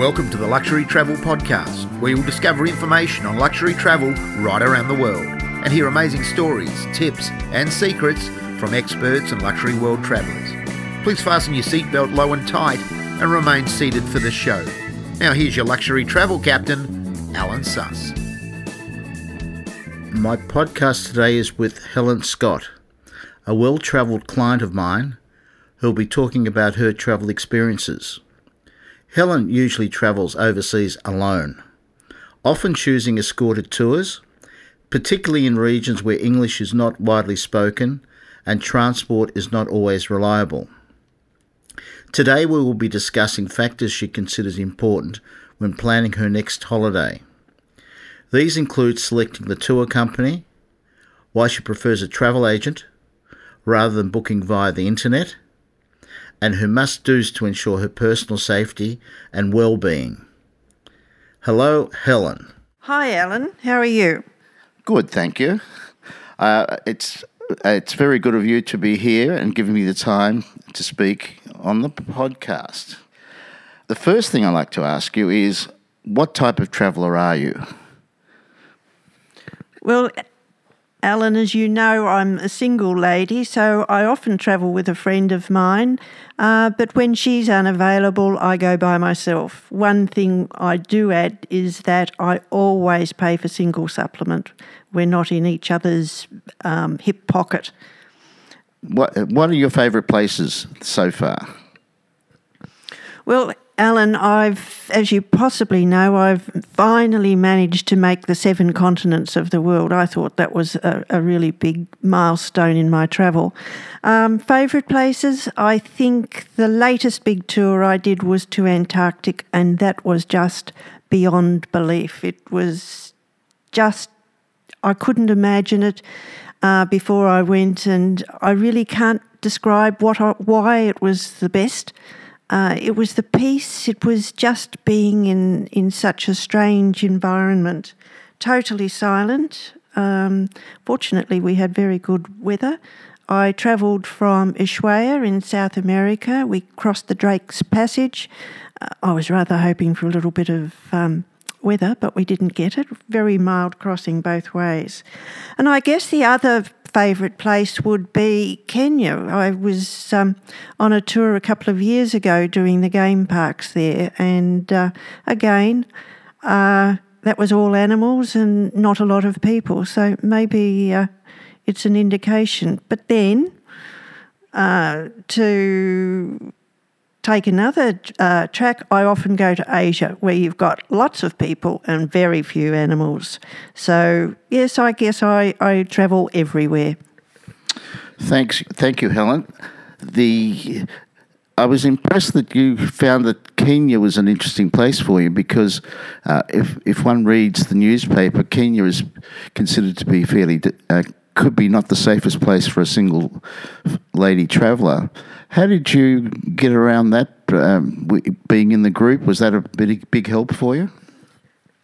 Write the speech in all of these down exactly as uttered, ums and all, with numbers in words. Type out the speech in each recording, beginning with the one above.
Welcome to the Luxury Travel Podcast, where you'll discover information on luxury travel right around the world and hear amazing stories, tips and secrets from experts and luxury world travellers. Please fasten your seatbelt low and tight and remain seated for the show. Now here's your luxury travel captain, Alan Suss. My podcast today is with Helen Scott, a well-travelled client of mine who'll be talking about her travel experiences. Helen usually travels overseas alone, often choosing escorted tours, particularly in regions where English is not widely spoken and transport is not always reliable. Today we will be discussing factors she considers important when planning her next holiday. These include selecting the tour company, why she prefers a travel agent rather than booking via the internet, and her must-dos to ensure her personal safety and well-being. Hello, Helen. Hi, Alan. How are you? Good, thank you. Uh, it's it's very good of you to be here and giving me the time to speak on the podcast. The first thing I'd like to ask you is, what type of traveller are you? Well, Alan, as you know, I'm a single lady, so I often travel with a friend of mine, uh, but when she's unavailable, I go by myself. One thing I do add is that I always pay for single supplement. We're not in each other's um, hip pocket. What, what are your favourite places so far? Well, Alan, I've, as you possibly know, I've finally managed to make the seven continents of the world. I thought that was a, a really big milestone in my travel. Um, favourite places, I think the latest big tour I did was to Antarctic, and that was just beyond belief. It was just, I couldn't imagine it uh, before I went, and I really can't describe what I, why it was the best. Uh, it was the peace, it was just being in, in such a strange environment, totally silent. Um, fortunately, we had very good weather. I travelled from Ushuaia in South America. We crossed the Drake's Passage. Uh, I was rather hoping for a little bit of um, weather, but we didn't get it. Very mild crossing both ways. And I guess the other favourite place would be Kenya. I was um, on a tour a couple of years ago doing the game parks there, and uh, again, uh, that was all animals and not a lot of people, so maybe uh, it's an indication. But then uh, to take another uh, track, I often go to Asia, where you've got lots of people and very few animals. So, yes, I guess I, I travel everywhere. Thanks. Thank you, Helen. The I was impressed that you found that Kenya was an interesting place for you, because uh, if, if one reads the newspaper, Kenya is considered to be fairly... Uh, could be not the safest place for a single lady traveller. How did you get around that, um, being in the group? Was that a big, big help for you?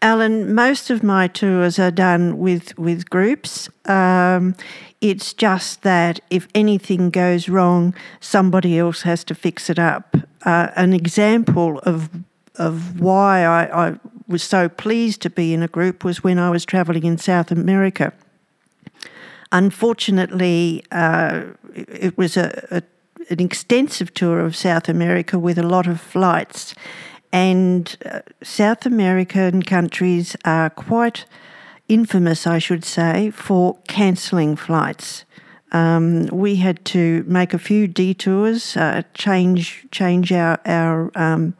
Alan, most of my tours are done with, with groups. Um, it's just that if anything goes wrong, somebody else has to fix it up. Uh, an example of of why I, I was so pleased to be in a group was when I was travelling in South America. Unfortunately, uh, it was a, a, an extensive tour of South America with a lot of flights, and uh, South American countries are quite infamous, I should say, for cancelling flights. Um, we had to make a few detours, uh, change change our our um,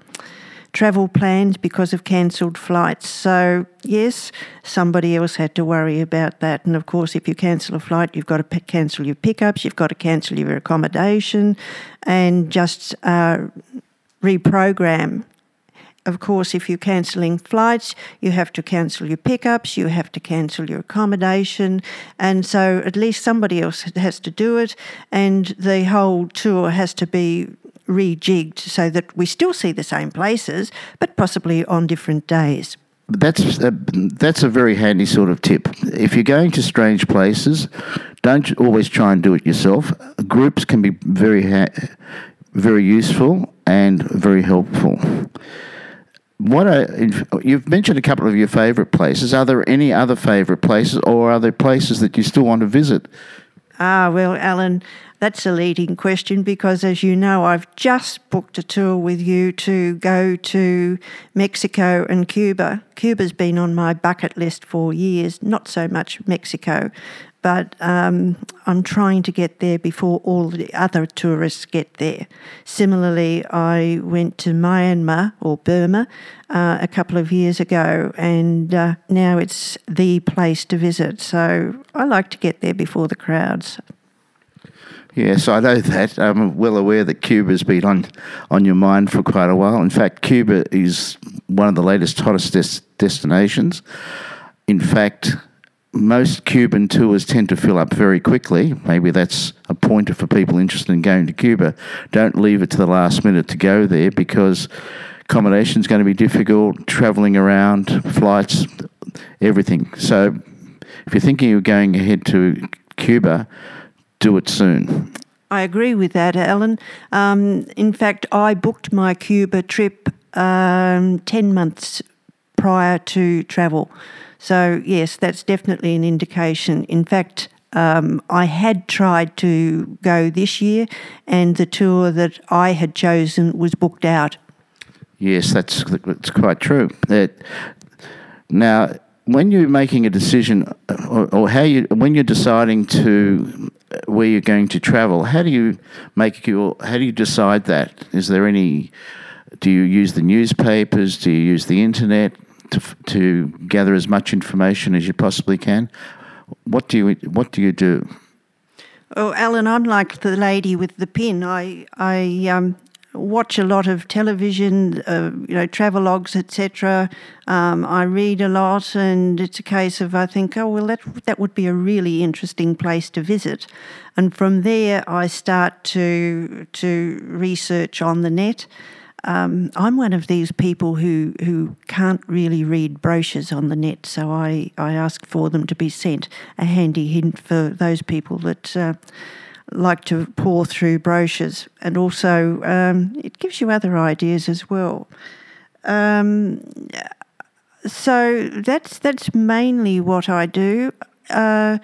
travel plans because of cancelled flights. So, yes, somebody else had to worry about that. And, of course, if you cancel a flight, you've got to p- cancel your pickups, you've got to cancel your accommodation and just uh, reprogram. Of course, if you're cancelling flights, you have to cancel your pickups, you have to cancel your accommodation, and so at least somebody else has to do it, and the whole tour has to be rejigged so that we still see the same places, but possibly on different days. That's a, that's a very handy sort of tip. If you're going to strange places, don't always try and do it yourself. Groups can be very, ha- very useful and very helpful. What are, you've mentioned a couple of your favourite places. Are there any other favourite places, or are there places that you still want to visit? Ah, well, Alan, that's a leading question because, as you know, I've just booked a tour with you to go to Mexico and Cuba. Cuba's been on my bucket list for years, not so much Mexico, but um, I'm trying to get there before all the other tourists get there. Similarly, I went to Myanmar or Burma uh, a couple of years ago, and uh, now it's the place to visit. So I like to get there before the crowds. Yes, I know that. I'm well aware that Cuba's been on, on your mind for quite a while. In fact, Cuba is one of the latest, hottest des- destinations. In fact, most Cuban tours tend to fill up very quickly. Maybe that's a pointer for people interested in going to Cuba. Don't leave it to the last minute to go there, because accommodation is going to be difficult, travelling around, flights, everything. So if you're thinking you're going ahead to Cuba, do it soon. I agree with that, Alan. Um, in fact, I booked my Cuba trip um, ten months prior to travel. So, yes, that's definitely an indication. In fact, um, I had tried to go this year, and the tour that I had chosen was booked out. Yes, that's, that's quite true. That, now, when you're making a decision, or, or how you when you're deciding to where you're going to travel, how do you make your how do you decide that? Is there any? Do you use the newspapers? Do you use the internet? To, to gather as much information as you possibly can. What do you What do you do? Oh, Alan, I'm like the lady with the pin. I I um, watch a lot of television, uh, you know, travelogues, et cetera. Um, I read a lot, and it's a case of I think, oh well, that that would be a really interesting place to visit, and from there I start to to research on the net. Um, I'm one of these people who, who can't really read brochures on the net, so I, I ask for them to be sent. A handy hint for those people that uh, like to pore through brochures. And also, um, it gives you other ideas as well. Um, so that's that's mainly what I do. Uh,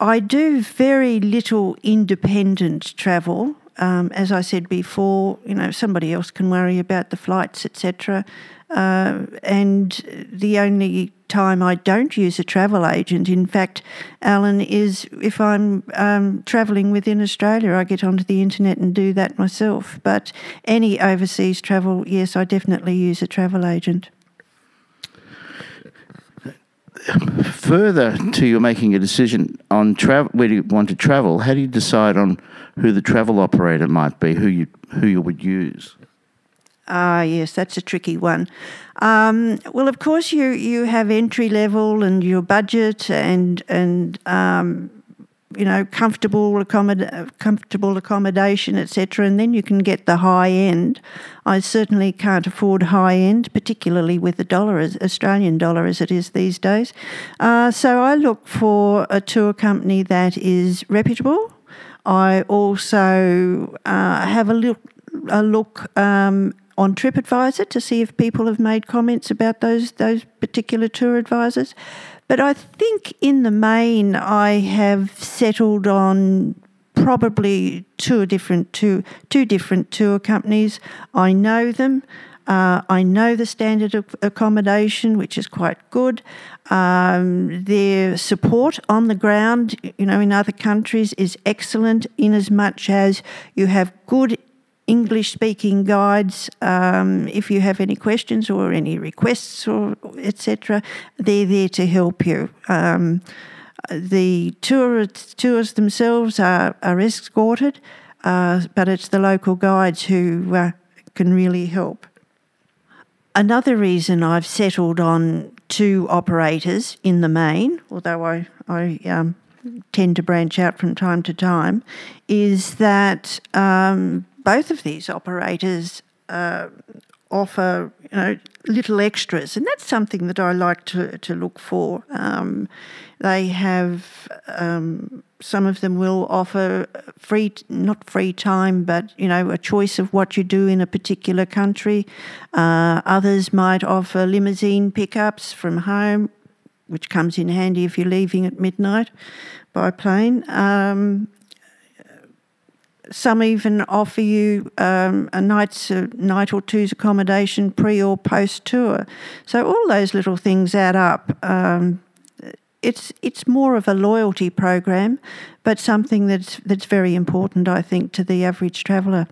I do very little independent travel. Um, as I said before, you know, somebody else can worry about the flights, et cetera. Uh, and the only time I don't use a travel agent, in fact, Alan, is if I'm um, travelling within Australia, I get onto the internet and do that myself. But any overseas travel, yes, I definitely use a travel agent. Further to your making a decision on travel, where do you want to travel, how do you decide on who the travel operator might be, who you who you would use? Ah, yes, that's a tricky one. Um, well, of course, you, you have entry level and your budget and and um, you know comfortable accommod- comfortable accommodation, et cetera. And then you can get the high end. I certainly can't afford high end, particularly with the dollar, as Australian dollar as it is these days. Uh, so I look for a tour company that is reputable. I also uh, have a look a look um, on TripAdvisor to see if people have made comments about those those particular tour advisors. But I think in the main I have settled on probably two different two, two different tour companies. I know them. Uh, I know the standard of accommodation, which is quite good. Um, their support on the ground, you know, in other countries is excellent, in as much as you have good English-speaking guides. Um, if you have any questions or any requests or et cetera, they're there to help you. Um, the tour, tours themselves are, are escorted, uh, but it's the local guides who uh, can really help. Another reason I've settled on two operators in the main, although I, I um, tend to branch out from time to time, is that um, both of these operators uh, offer, you know, little extras, and that's something that I like to, to look for. Um, they have um, some of them will offer free, not free time, but, you know, a choice of what you do in a particular country. Uh, others might offer limousine pickups from home, which comes in handy if you're leaving at midnight by plane. Um, some even offer you um, a night's a night or two's accommodation pre or post tour. So all those little things add up. Um, It's it's more of a loyalty program, but something that's that's very important, I think, to the average traveller.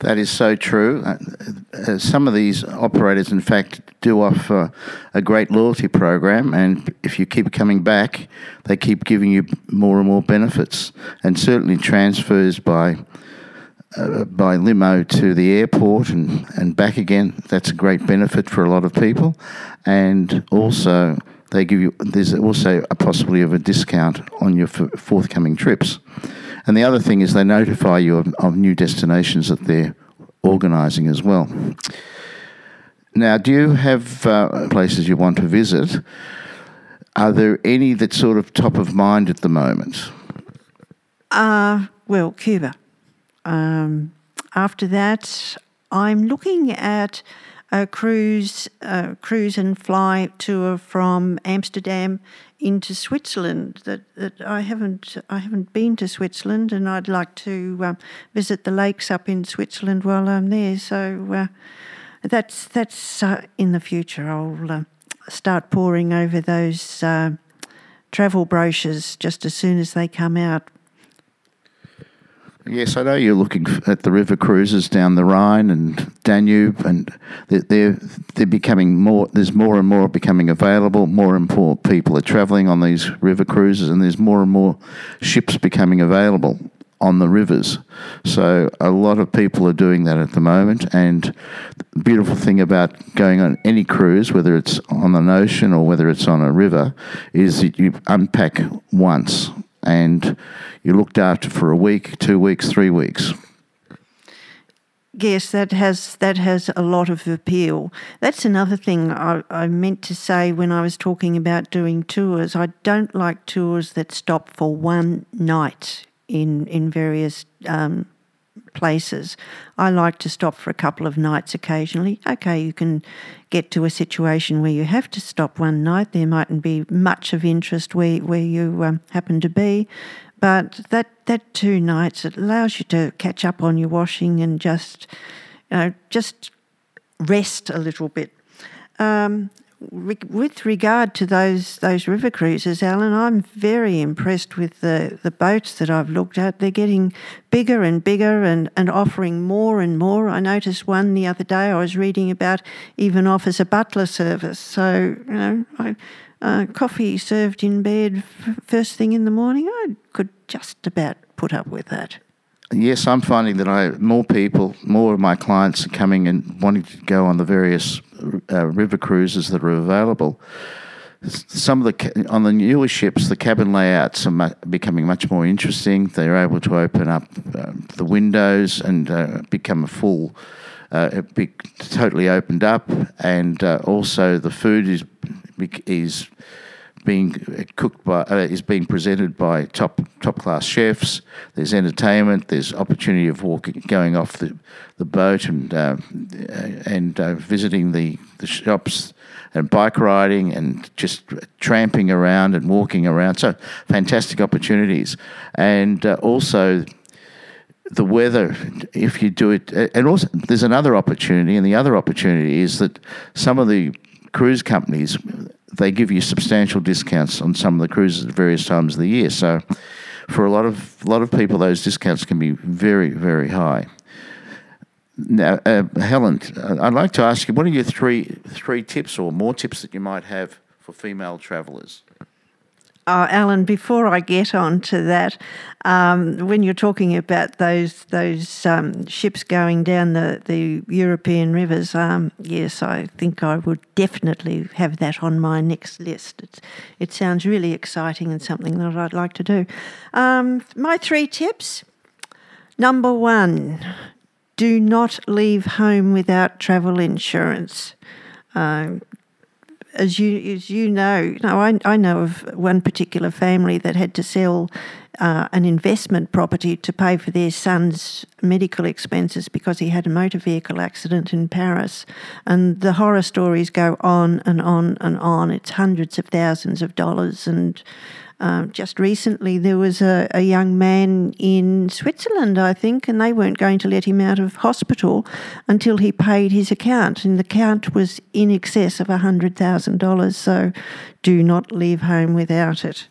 That is so true. Uh, some of these operators, in fact, do offer a great loyalty program, and if you keep coming back, they keep giving you more and more benefits, and certainly transfers by uh, by limo to the airport and, and back again. That's a great benefit for a lot of people, and also they give you, there's also a possibility of a discount on your f- forthcoming trips. And the other thing is they notify you of, of new destinations that they're organising as well. Now, do you have uh, places you want to visit? Are there any that's sort of top of mind at the moment? Uh, well, Cuba. Um, after that, I'm looking at a cruise uh, cruise and fly tour from Amsterdam into Switzerland. That, that I haven't I haven't been to Switzerland, and I'd like to um, visit the lakes up in Switzerland while I'm there. So uh, that's that's uh, in the future. I'll uh, start poring over those uh, travel brochures just as soon as they come out. Yes, I know you're looking at the river cruises down the Rhine and Danube, and they're they're becoming more. There's more and more becoming available. More and more people are travelling on these river cruises, and there's more and more ships becoming available on the rivers. So a lot of people are doing that at the moment. And the beautiful thing about going on any cruise, whether it's on an ocean or whether it's on a river, is that you unpack once and you're looked after for a week, two weeks, three weeks. Yes, that has that has a lot of appeal. That's another thing I, I meant to say when I was talking about doing tours. I don't like tours that stop for one night in in various um, places. I like to stop for a couple of nights occasionally. Okay, you can get to a situation where you have to stop one night. There mightn't be much of interest where, where you um, happen to be. But that, that two nights, it allows you to catch up on your washing and just, you know, just rest a little bit. Um, re- with regard to those those river cruises, Alan, I'm very impressed with the, the boats that I've looked at. They're getting bigger and bigger and, and offering more and more. I noticed one the other day I was reading about even offers a butler service. So, you know, I... Uh, coffee served in bed f- first thing in the morning. I could just about put up with that. Yes, I'm finding that I more people, more of my clients are coming and wanting to go on the various uh, river cruises that are available. Some of the on the newer ships, the cabin layouts are mu- becoming much more interesting. They're able to open up uh, the windows and uh, become a full, uh, it be totally opened up, and uh, also the food is. is being cooked by uh, is being presented by top top class chefs. There's entertainment. There's opportunity of walking, going off the, the boat and uh, and uh, visiting the, the shops and bike riding and just tramping around and walking around. So fantastic opportunities, and uh, also the weather, if you do it. And also there's another opportunity, and the other opportunity is that some of the cruise companies, they give you substantial discounts on some of the cruises at various times of the year. So for a lot of lot of people, those discounts can be very, very high. Now, uh, Helen, I'd like to ask you, what are your three three tips or more tips that you might have for female travellers? Uh, Alan, before I get on to that, um, when you're talking about those those um, ships going down the, the European rivers, um, yes, I think I would definitely have that on my next list. It's, it sounds really exciting and something that I'd like to do. Um, my three tips. Number one, do not leave home without travel insurance. Um as you as you know, you know I, I know of one particular family that had to sell uh, an investment property to pay for their son's medical expenses because he had a motor vehicle accident in Paris. And the horror stories go on and on and on. It's hundreds of thousands of dollars. And uh, just recently there was a, a young man in Switzerland, I think, and they weren't going to let him out of hospital until he paid his account. And the account was in excess of one hundred thousand dollars. So do not leave home without it.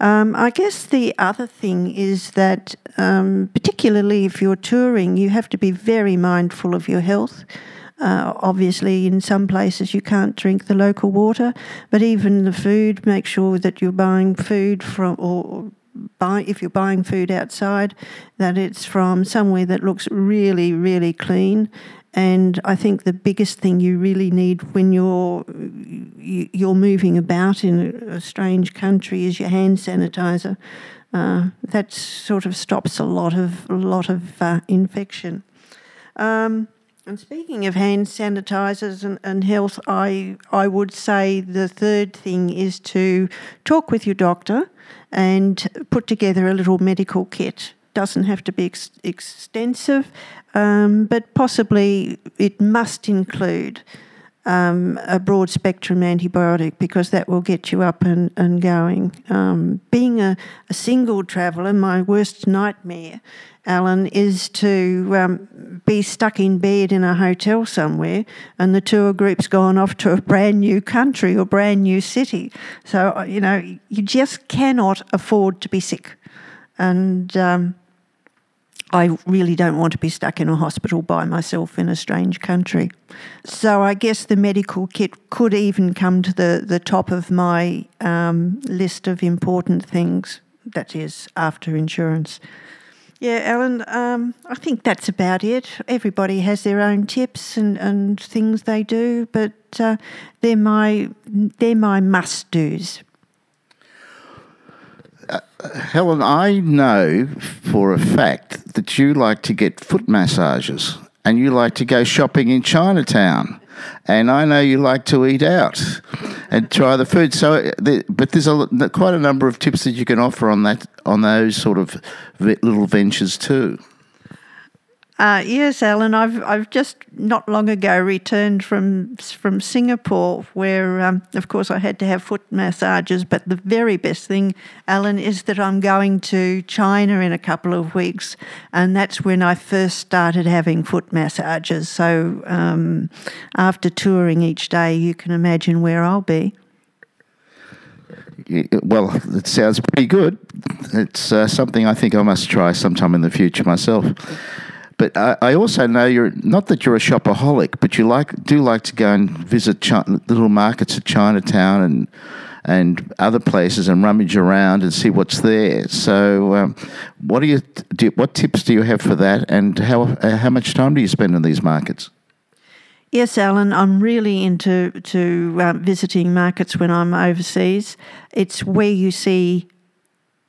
Um, I guess the other thing is that um, particularly if you're touring, you have to be very mindful of your health. Uh, obviously, in some places you can't drink the local water, but even the food, make sure that you're buying food from, or buy, if you're buying food outside, that it's from somewhere that looks really, really clean. And I think the biggest thing you really need when you're you're moving about in a strange country is your hand sanitizer. Uh, that sort of stops a lot of a lot of uh, infection. Um, and speaking of hand sanitizers and, and health, I I would say the third thing is to talk with your doctor and put together a little medical kit. Doesn't have to be ex- extensive, um, but possibly it must include um, a broad spectrum antibiotic, because that will get you up and, and going. Um, being a, a single traveller, my worst nightmare, Alan, is to um, be stuck in bed in a hotel somewhere and the tour group's gone off to a brand new country or brand new city. So, you know, you just cannot afford to be sick. And um, I really don't want to be stuck in a hospital by myself in a strange country. So I guess the medical kit could even come to the, the top of my um, list of important things, that is, after insurance. Yeah, Alan, um, I think that's about it. Everybody has their own tips and, and things they do, but uh, they're my they're my must-dos. Uh, Helen, I know for a fact that you like to get foot massages and you like to go shopping in Chinatown, and I know you like to eat out and try the food. So, but there's a, quite a number of tips that you can offer on that, on those sort of little ventures too. Uh, yes, Alan, I've I've just not long ago returned from from Singapore, where, um, of course, I had to have foot massages. But the very best thing, Alan, is that I'm going to China in a couple of weeks, and that's when I first started having foot massages. So um, after touring each day, you can imagine where I'll be. Well, it sounds pretty good. It's uh, something I think I must try sometime in the future myself. But I also know you're not that you're a shopaholic, but you like do like to go and visit China, little markets at Chinatown and and other places, and rummage around and see what's there. So, um, what do you do? What tips do you have for that? And how uh, how much time do you spend in these markets? Yes, Alan, I'm really into to uh, visiting markets when I'm overseas. It's where you see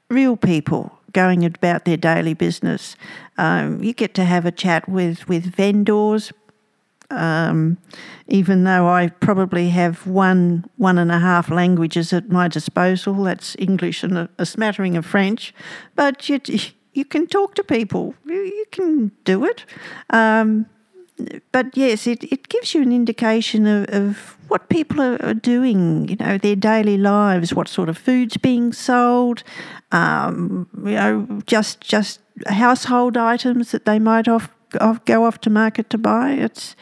real people going about their daily business. Um, you get to have a chat with, with vendors, um, even though I probably have one, one and a half languages at my disposal. That's English and a, a smattering of French. But you you can talk to people. You, you can do it. Um, but yes, it, it gives you an indication of, of what people are, are doing, you know, their daily lives, what sort of food's being sold, um, you know, just just household items that they might off, off go off to market to buy. It's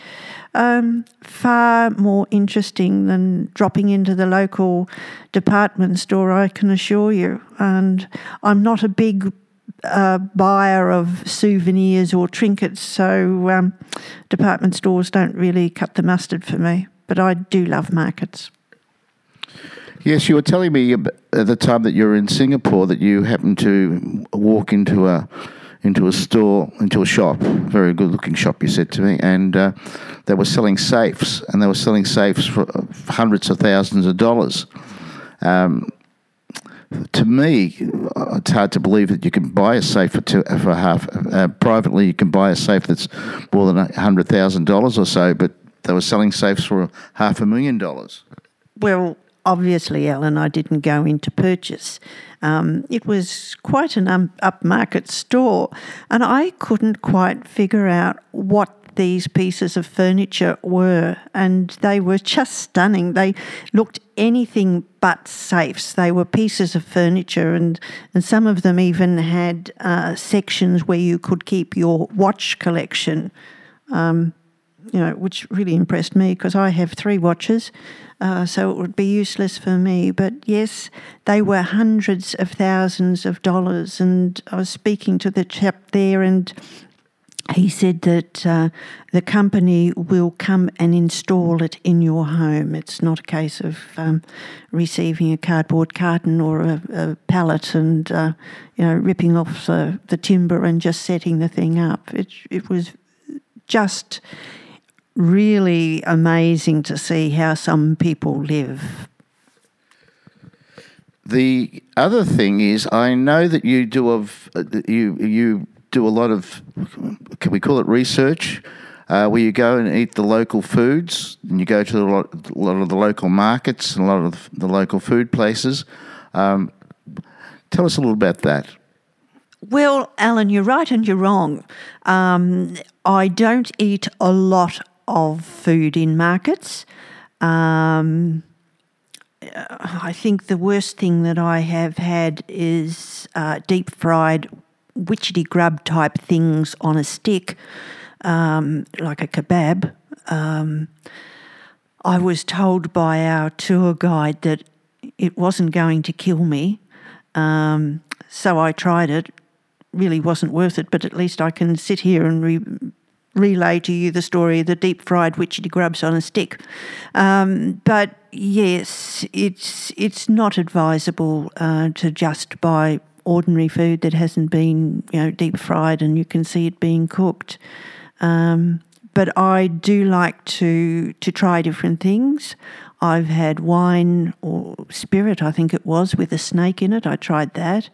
um, far more interesting than dropping into the local department store, I can assure you. And I'm not a big a buyer of souvenirs or trinkets, so um, department stores don't really cut the mustard for me, but I do love markets. Yes, you were telling me at the time that you were in Singapore that you happened to walk into a into a store, into a shop, very good looking shop, you said to me, and uh, they were selling safes, and they were selling safes for hundreds of thousands of dollars. Um To me, it's hard to believe that you can buy a safe for two, for half. Uh, privately, you can buy a safe that's more than one hundred thousand dollars or so, but they were selling safes for half a million dollars. well, obviously, Alan, I didn't go in to purchase. Um, it was quite an um, upmarket store, and I couldn't quite figure out what these pieces of furniture were, and they were just stunning. They looked anything but safes. They were pieces of furniture, and, and some of them even had uh, sections where you could keep your watch collection, um, you know, which really impressed me because I have three watches, uh, so it would be useless for me. But yes, they were hundreds of thousands of dollars, and I was speaking to the chap there, and he said that uh, the company will come and install it in your home. It's not a case of um, receiving a cardboard carton or a, a pallet and, uh, you know, ripping off the, the timber and just setting the thing up. It it was just really amazing to see how some people live. The other thing is, I know that you do of you you. do a lot of, can we call it research, uh, where you go and eat the local foods, and you go to a lot, a lot of the local markets and a lot of the local food places. Um, tell us a little about that. Well, Alan, you're right and you're wrong. Um, I don't eat a lot of food in markets. Um, I think the worst thing that I have had is uh, deep-fried Witchety-grub type things on a stick, um, like a kebab. Um, I was told by our tour guide that it wasn't going to kill me, um, so I tried it. Really wasn't worth it, but at least I can sit here and re- relay to you the story of the deep-fried Witchety-grubs on a stick. Um, but yes, it's it's not advisable uh, to just buy ordinary food that hasn't been, you know, deep fried and you can see it being cooked. Um, but I do like to to try different things. I've had wine or spirit, I think it was, with a snake in it. I tried that.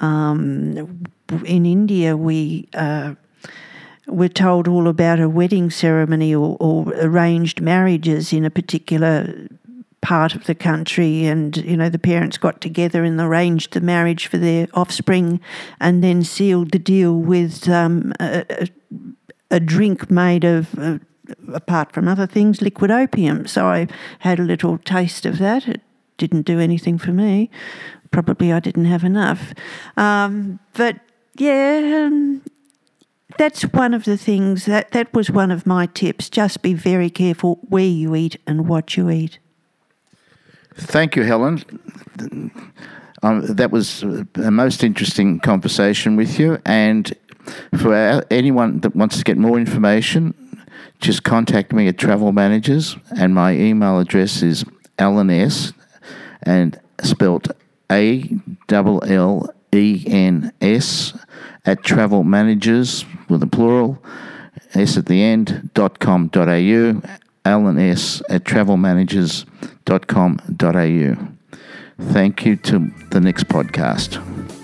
Um, in India, we uh, were told all about a wedding ceremony or, or arranged marriages in a particular part of the country, and, you know, the parents got together and arranged the marriage for their offspring and then sealed the deal with um, a, a drink made of, uh, apart from other things, liquid opium. So I had a little taste of that. It didn't do anything for me. Probably I didn't have enough. Um, but, yeah, um, that's one of the things, that, that was one of my tips. Just be very careful where you eat and what you eat. Thank you, Helen. Um, that was a most interesting conversation with you. And for our, anyone that wants to get more information, just contact me at Travel Managers, and my email address is Alan S, and spelt A L L E N S at Travel Managers with a plural S at the end dot com dot au. Alan S at travel managers dot com dot au. Thank you to the next podcast.